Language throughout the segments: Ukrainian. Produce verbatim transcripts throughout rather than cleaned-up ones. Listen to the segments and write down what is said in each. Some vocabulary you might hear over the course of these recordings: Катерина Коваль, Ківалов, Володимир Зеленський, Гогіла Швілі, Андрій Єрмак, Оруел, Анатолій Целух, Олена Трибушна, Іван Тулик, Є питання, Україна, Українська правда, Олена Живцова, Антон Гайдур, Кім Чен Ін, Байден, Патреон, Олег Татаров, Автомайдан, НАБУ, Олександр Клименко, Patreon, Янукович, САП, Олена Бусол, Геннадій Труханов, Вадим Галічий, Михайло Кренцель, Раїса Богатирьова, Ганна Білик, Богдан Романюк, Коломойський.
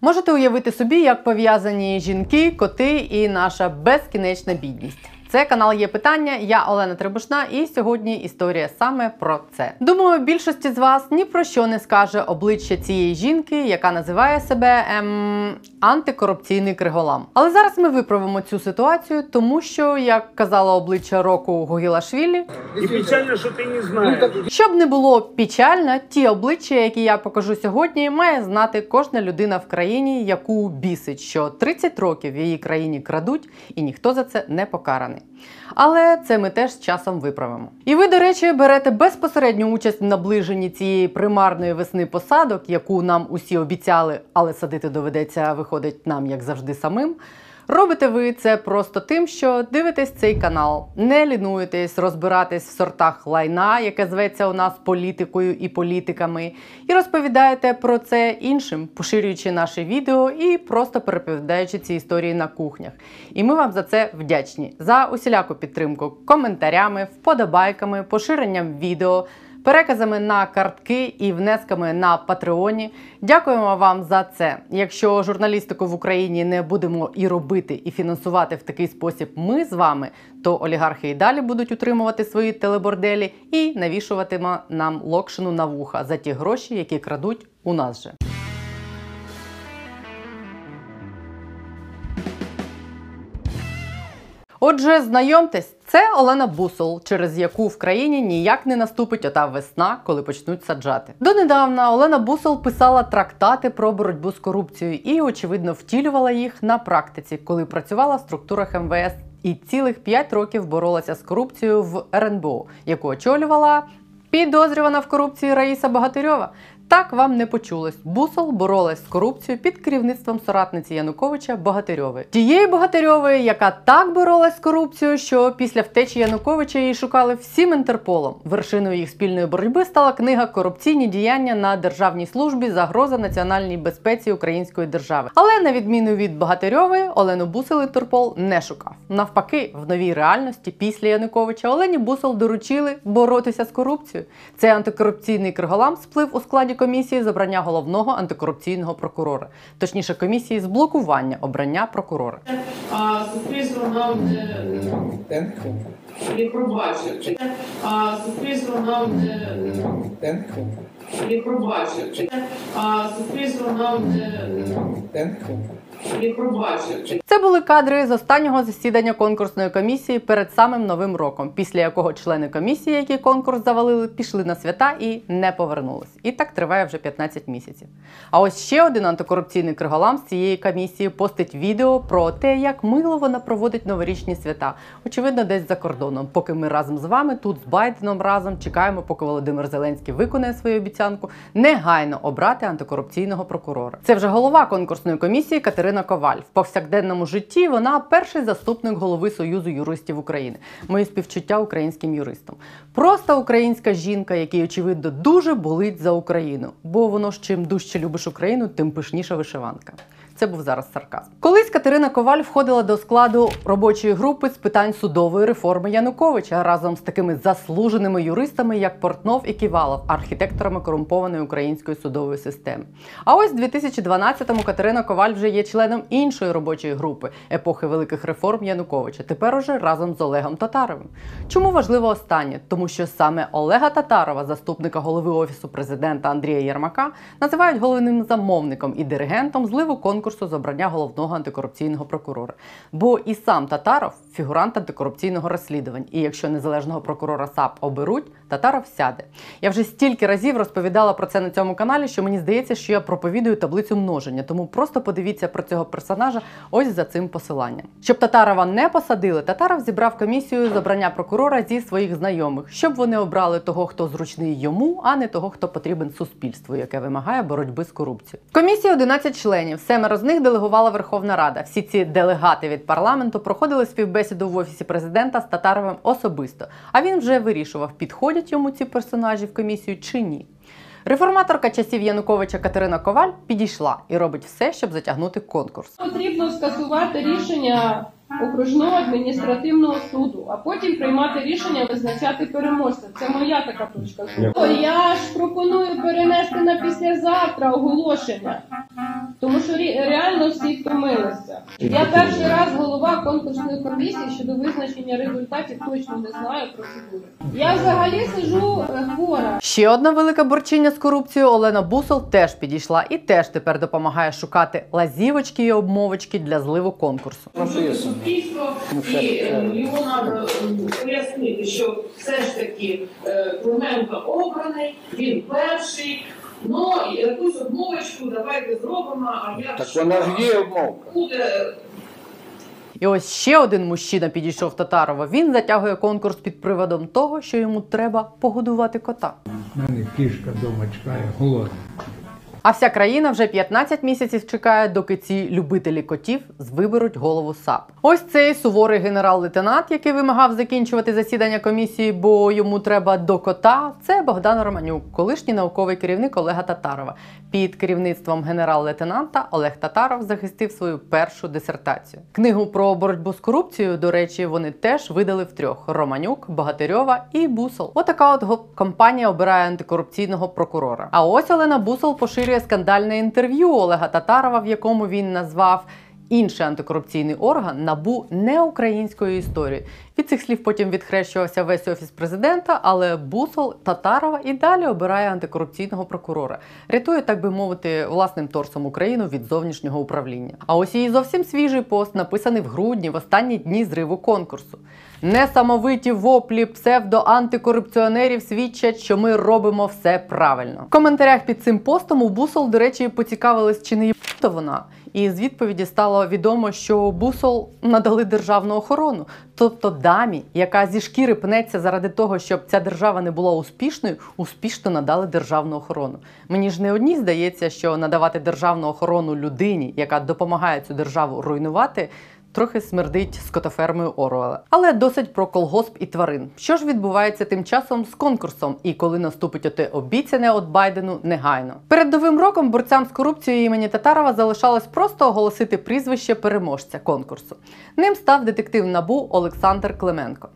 Можете уявити собі, як пов'язані жінки, коти і наша безкінечна бідність. Це канал «Є питання», я Олена Трибушна, і сьогодні історія саме про це. Думаю, більшості з вас ні про що не скаже обличчя цієї жінки, яка називає себе ем, антикорупційний криголам. Але зараз ми виправимо цю ситуацію, тому що, як казала обличчя року Гогіла Швілі, і печально, що ти не знаєш. Щоб не було печально, ті обличчя, які я покажу сьогодні, має знати кожна людина в країні, яку бісить, що тридцять років в її країні крадуть, і ніхто за це не покараний. Але це ми теж з часом виправимо. І ви, до речі, берете безпосередню участь в наближенні цієї примарної весни посадок, яку нам усі обіцяли, але садити доведеться, виходить, нам, як завжди, самим. Робите ви це просто тим, що дивитесь цей канал, не лінуєтесь розбиратись в сортах лайна, яке зветься у нас політикою і політиками, і розповідаєте про це іншим, поширюючи наші відео і просто переповідаючи ці історії на кухнях. І ми вам за це вдячні. За усіляку підтримку коментарями, вподобайками, поширенням відео, переказами на картки і внесками на Патреоні. Дякуємо вам за це. Якщо журналістику в Україні не будемо і робити, і фінансувати в такий спосіб ми з вами, то олігархи і далі будуть утримувати свої телеборделі і навішуватиме нам локшину на вуха за ті гроші, які крадуть у нас же. Отже, знайомтесь, це Олена Бусол, через яку в країні ніяк не наступить ота весна, коли почнуть саджати. Донедавна Олена Бусол писала трактати про боротьбу з корупцією і, очевидно, втілювала їх на практиці, коли працювала в структурах ем ве ес і цілих п'ять років боролася з корупцією в ер ен бе о, яку очолювала підозрювана в корупції Раїса Богатирьова. Так вам не почулось. Бусол боролась з корупцією під керівництвом соратниці Януковича Богатирьової. Тієї Богатирьової, яка так боролась з корупцією, що після втечі Януковича її шукали всім Інтерполом. Вершиною їх спільної боротьби стала книга «Корупційні діяння на державній службі. Загроза національній безпеці Української держави». Але на відміну від Богатирьової, Олену Бусол Інтерпол не шукав. Навпаки, в новій реальності після Януковича Олені Бусол доручили боротися з корупцією. Цей антикорупційний криголам сплив у складі комісії з обрання головного антикорупційного прокурора. Точніше, комісії з блокування обрання прокурора. А суспільство нам не, не пробачить. А суспільство нам не, не пробачить. А суспільство нам не, не пробачить. Це були кадри з останнього засідання конкурсної комісії перед самим Новим роком, після якого члени комісії, які конкурс завалили, пішли на свята і не повернулись. І так триває вже п'ятнадцять місяців. А ось ще один антикорупційний криголам з цієї комісії постить відео про те, як мило вона проводить новорічні свята. Очевидно, десь за кордоном, поки ми разом з вами, тут з Байденом разом, чекаємо, поки Володимир Зеленський виконає свою обіцянку негайно обрати антикорупційного прокурора. Це вже голова конкурсної комісії Катерина Коваль. В повсякденному житті вона перший заступник голови Союзу юристів України. Мої співчуття українським юристам. Просто українська жінка, якій, очевидно, дуже болить за Україну. Бо воно ж чим дужче любиш Україну, тим пишніша вишиванка. Це був зараз сарказм. Колись Катерина Коваль входила до складу робочої групи з питань судової реформи Януковича разом з такими заслуженими юристами, як Портнов і Ківалов, архітекторами корумпованої української судової системи. А ось в дві тисячі дванадцятому Катерина Коваль вже є членом іншої робочої групи епохи великих реформ Януковича, тепер уже разом з Олегом Татаровим. Чому важливо останнє? Тому що саме Олега Татарова, заступника голови Офісу президента Андрія Єрмака, називають головним замовником і диригентом зливу конкурсу з обрання головного антикорупційного прокурора. Бо і сам Татаров – фігурант антикорупційного розслідувань. І якщо незалежного прокурора САП оберуть, Татаров сяде. Я вже стільки разів розповідала про це на цьому каналі, що мені здається, що я проповідую таблицю множення. Тому просто подивіться про цього персонажа ось за цим посиланням. Щоб Татарова не посадили, Татаров зібрав комісію з обрання прокурора зі своїх знайомих, щоб вони обрали того, хто зручний йому, а не того, хто потрібен суспільству, яке вимагає боротьби з корупцією. Комісія одинадцять членів. Семеро з них делегувала Верховна Рада. Всі ці делегати від парламенту проходили співбесіду в Офісі Президента з Татаровим особисто, а він вже вирішував, підходять йому ці персонажі в комісію чи ні. Реформаторка часів Януковича Катерина Коваль підійшла і робить все, щоб затягнути конкурс. Потрібно скасувати рішення окружного адміністративного суду, а потім приймати рішення визначати переможця. Це моя така точка. Я ж пропоную перенести на післязавтра оголошення. Тому що реально всі втомилися. Я перший раз голова конкурсної комісії щодо визначення результатів точно не знаю процедури. Я взагалі сижу хвора. Ще одна велика борчиня з корупцією Олена Бусол теж підійшла і теж тепер допомагає шукати лазівочки і обмовочки для зливу конкурсу. Прошу суспільство і йому треба пояснити, що все ж таки Клименко обраний, він перший. Ну, якусь обмовочку давайте зробимо, а я... Так вона ж є обмовка. Буде... І ось ще один мужчина підійшов Татарова. Він затягує конкурс під приводом того, що йому треба погодувати кота. У мене кішка вдома чекає, голодна. А вся країна вже п'ятнадцять місяців чекає, доки ці любителі котів звиберуть голову САП. Ось цей суворий генерал-лейтенант, який вимагав закінчувати засідання комісії, бо йому треба до кота, це Богдан Романюк, колишній науковий керівник Олега Татарова. Під керівництвом генерал-лейтенанта Олег Татаров захистив свою першу дисертацію. Книгу про боротьбу з корупцією, до речі, вони теж видали втрьох – Романюк, Богатирьова і Бусол. Отака от компанія обирає антикорупційного прокурора. А ось Олена Бусол поширює скандальне інтерв'ю Олега Татарова, в якому він назвав інший антикорупційний орган НАБУ неукраїнської історії. Від цих слів потім відхрещувався весь Офіс Президента, але Бусол Татарова і далі обирає антикорупційного прокурора. Рятує, так би мовити, власним торсом Україну від зовнішнього управління. А ось її зовсім свіжий пост, написаний в грудні, в останні дні зриву конкурсу. Несамовиті воплі псевдоантикорупціонерів свідчать, що ми робимо все правильно. В коментарях під цим постом у Бусол, до речі, поцікавились, чи не є то вона. І з відповіді стало відомо, що Бусол надали державну охорону. Тобто дамі, яка зі шкіри пнеться заради того, щоб ця держава не була успішною, успішно надали державну охорону. Мені ж не одній здається, що надавати державну охорону людині, яка допомагає цю державу руйнувати, трохи смердить скотофермою Оруела. Але досить про колгосп і тварин. Що ж відбувається тим часом з конкурсом і коли наступить оте обіцяне от Байдену негайно? Перед новим роком борцям з корупцією імені Татарова залишалось просто оголосити прізвище переможця конкурсу. Ним став детектив НАБУ Олександр Клименко.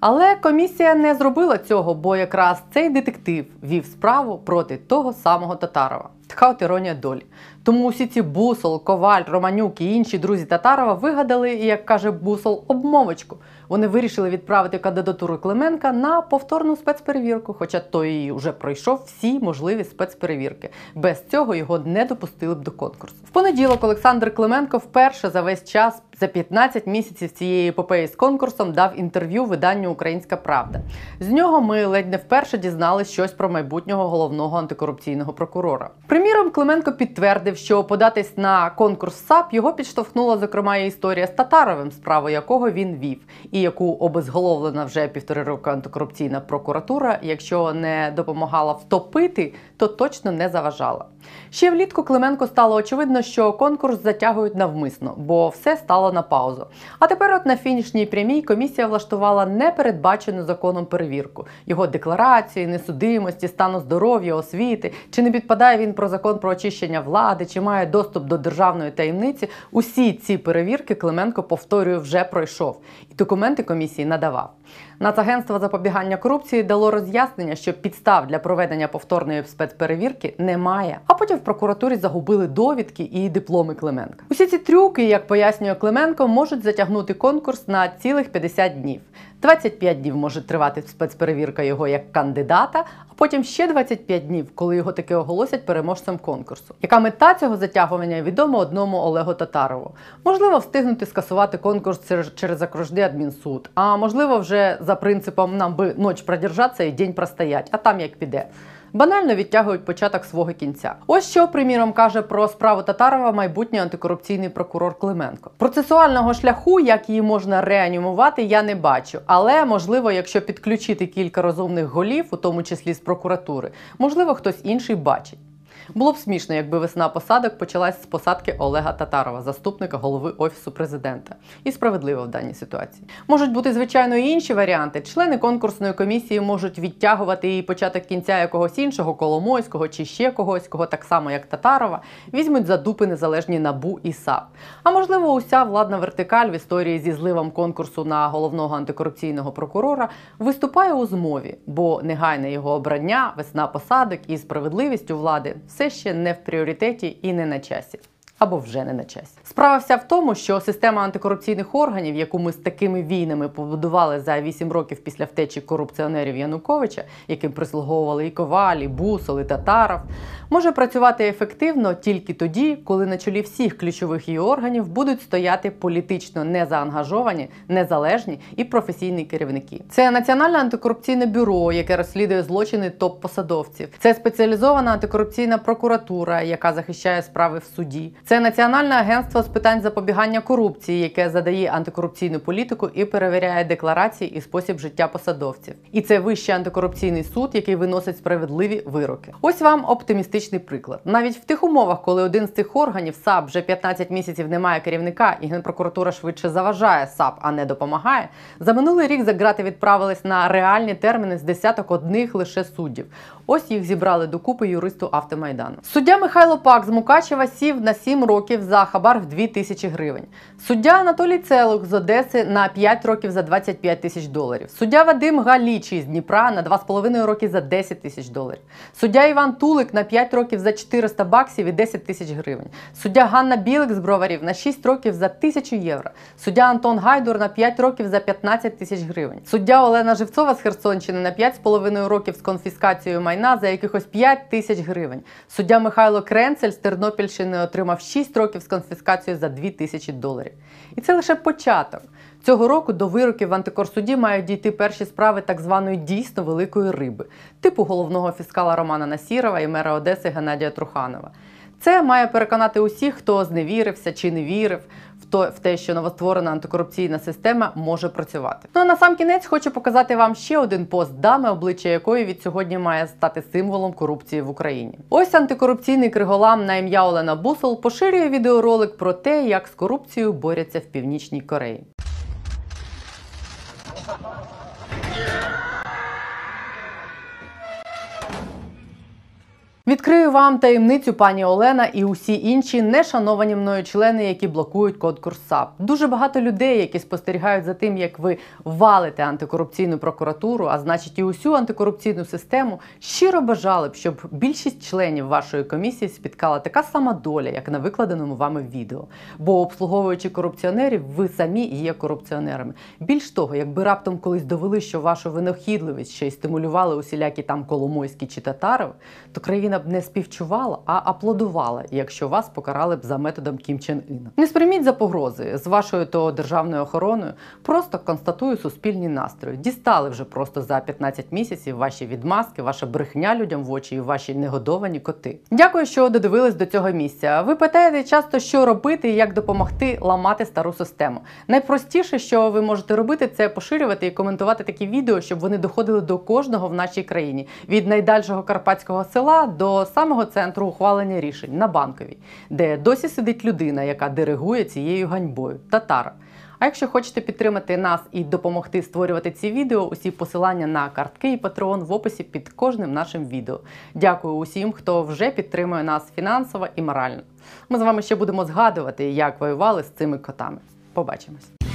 Але комісія не зробила цього, бо якраз цей детектив вів справу проти того самого Татарова. Така от іронія долі. Тому усі ці Бусол, Коваль, Романюк і інші друзі Татарова вигадали, як каже Бусол, обмовочку. Вони вирішили відправити кандидатуру Клименка на повторну спецперевірку, хоча той її вже пройшов всі можливі спецперевірки. Без цього його не допустили б до конкурсу. В понеділок Олександр Клименко вперше за весь час, за п'ятнадцять місяців цієї епопеї з конкурсом, дав інтерв'ю виданню «Українська правда». З нього ми ледь не вперше дізнались щось про майбутнього головного антикорупційного прокурора. Приміром, Клименко підтвердив, що податись на конкурс САП його підштовхнула, зокрема, і історія з Татаровим, справу якого він вів, і яку обезголовлена вже півтори роки антикорупційна прокуратура, якщо не допомагала втопити, то точно не заважала. Ще влітку Клименко стало очевидно, що конкурс затягують навмисно, бо все стало на паузу. А тепер от на фінішній прямій комісія влаштувала непередбачену законом перевірку. Його декларації, несудимості, стану здоров'я, освіти, чи не підпадає він про закон про очищення влади, чи має доступ до державної таємниці. Усі ці перевірки Клименко, повторюю, вже пройшов. І документи комісії надавав. Нацагентство запобігання корупції дало роз'яснення, що підстав для проведення повторної спецперевірки немає. А потім в прокуратурі загубили довідки і дипломи Клименка. Усі ці трюки, як пояснює Клименко, можуть затягнути конкурс на цілих п'ятдесят днів. двадцять п'ять днів може тривати спецперевірка його як кандидата, а потім ще двадцять п'ять днів, коли його таки оголосять переможцем конкурсу. Яка мета цього затягування відома одному Олегу Татарову. Можливо, встигнути скасувати конкурс через окружний адмінсуд, а можливо вже за принципом «нам би ніч продержатися і день простоять, а там як піде». Банально відтягують початок свого кінця. Ось що, приміром, каже про справу Татарова майбутній антикорупційний прокурор Клименко. Процесуального шляху, як її можна реанімувати, я не бачу. Але, можливо, якщо підключити кілька розумних голів, у тому числі з прокуратури, можливо, хтось інший бачить. Було б смішно, якби весна посадок почалась з посадки Олега Татарова, заступника голови Офісу Президента. І справедливо в даній ситуації. Можуть бути, звичайно, і інші варіанти. Члени конкурсної комісії можуть відтягувати і початок кінця якогось іншого, Коломойського чи ще когось, кого так само, як Татарова, візьмуть за дупи незалежні НАБУ і САП. А можливо, уся владна вертикаль в історії зі зливом конкурсу на головного антикорупційного прокурора виступає у змові, бо негайне його обрання, весна посадок і справедливість у влади – все ще не в пріоритеті і не на часі. або вже не на часі. Справа вся в тому, що система антикорупційних органів, яку ми з такими війнами побудували за вісім років після втечі корупціонерів Януковича, яким прислуговували і Коваль, і Бусол, і Татаров, може працювати ефективно тільки тоді, коли на чолі всіх ключових її органів будуть стояти політично незаангажовані, незалежні і професійні керівники. Це Національне антикорупційне бюро, яке розслідує злочини топ-посадовців. Це спеціалізована антикорупційна прокуратура, яка захищає справи в суді. Це Національне агентство з питань запобігання корупції, яке задає антикорупційну політику і перевіряє декларації і спосіб життя посадовців. І це Вищий антикорупційний суд, який виносить справедливі вироки. Ось вам оптимістичний приклад. Навіть в тих умовах, коли один з цих органів, САП, вже п'ятнадцять місяців не має керівника і Генпрокуратура швидше заважає САП, а не допомагає, за минулий рік за ґрати відправились на реальні терміни з десяток одних лише суддів. Ось їх зібрали докупи юристу Автомайдану. Суддя Михайло Пак з Мукачева сів на сім років за хабар в дві тисячі гривень. Суддя Анатолій Целух з Одеси на п'ять років за двадцять п'ять тисяч доларів. Суддя Вадим Галічий з Дніпра на два з половиною роки за десять тисяч доларів. Суддя Іван Тулик на п'ять років за чотириста баксів і десять тисяч гривень. Суддя Ганна Білик з Броварів на шість років за тисячу євро. Суддя Антон Гайдур на п'ять років за п'ятнадцять тисяч гривень. Суддя Олена Живцова з Херсонщини на п'ять з половиною років з конфіскацією майна за якихось п'ять тисяч гривень. Суддя Михайло Кренцель з Тернопільщини отримав шість років з конфіскацією за дві тисячі доларів. І це лише початок. Цього року до вироків в антикорсуді мають дійти перші справи так званої дійсно великої риби, типу головного фіскала Романа Насірова і мера Одеси Геннадія Труханова. Це має переконати усіх, хто зневірився чи не вірив в те, що новостворена антикорупційна система може працювати. Ну а на сам кінець хочу показати вам ще один пост дами, обличчя якої від сьогодні має стати символом корупції в Україні. Ось антикорупційний криголам на ім'я Олена Бусол поширює відеоролик про те, як з корупцією борються в Північній Кореї. Відкрию вам таємницю, пані Олена і усі інші нешановані мною члени, які блокують конкурс САП. Дуже багато людей, які спостерігають за тим, як ви валите антикорупційну прокуратуру, а значить і усю антикорупційну систему, щиро бажали б, щоб більшість членів вашої комісії спіткала така сама доля, як на викладеному вами відео. Бо обслуговуючи корупціонерів, ви самі і є корупціонерами. Більш того, якби раптом колись довели, що вашу винахідливість ще й стимулювали усілякі там Коломойські чи Татаров, то країна б не співчувала, а аплодувала, якщо вас покарали б за методом Кім Чен Іна. Не сприйміть за погрози з вашою то державною охороною, просто констатую суспільні настрої. Дістали вже просто за п'ятнадцять місяців ваші відмазки, ваша брехня людям в очі і ваші негодовані коти. Дякую, що додивились до цього місця. Ви питаєте часто, що робити і як допомогти ламати стару систему. Найпростіше, що ви можете робити, це поширювати і коментувати такі відео, щоб вони доходили до кожного в нашій країні. Від найдальшого карпатського села до до самого центру ухвалення рішень на Банковій, де досі сидить людина, яка диригує цією ганьбою – Татаров. А якщо хочете підтримати нас і допомогти створювати ці відео, усі посилання на картки і Patreon в описі під кожним нашим відео. Дякую усім, хто вже підтримує нас фінансово і морально. Ми з вами ще будемо згадувати, як воювали з цими котами. Побачимось!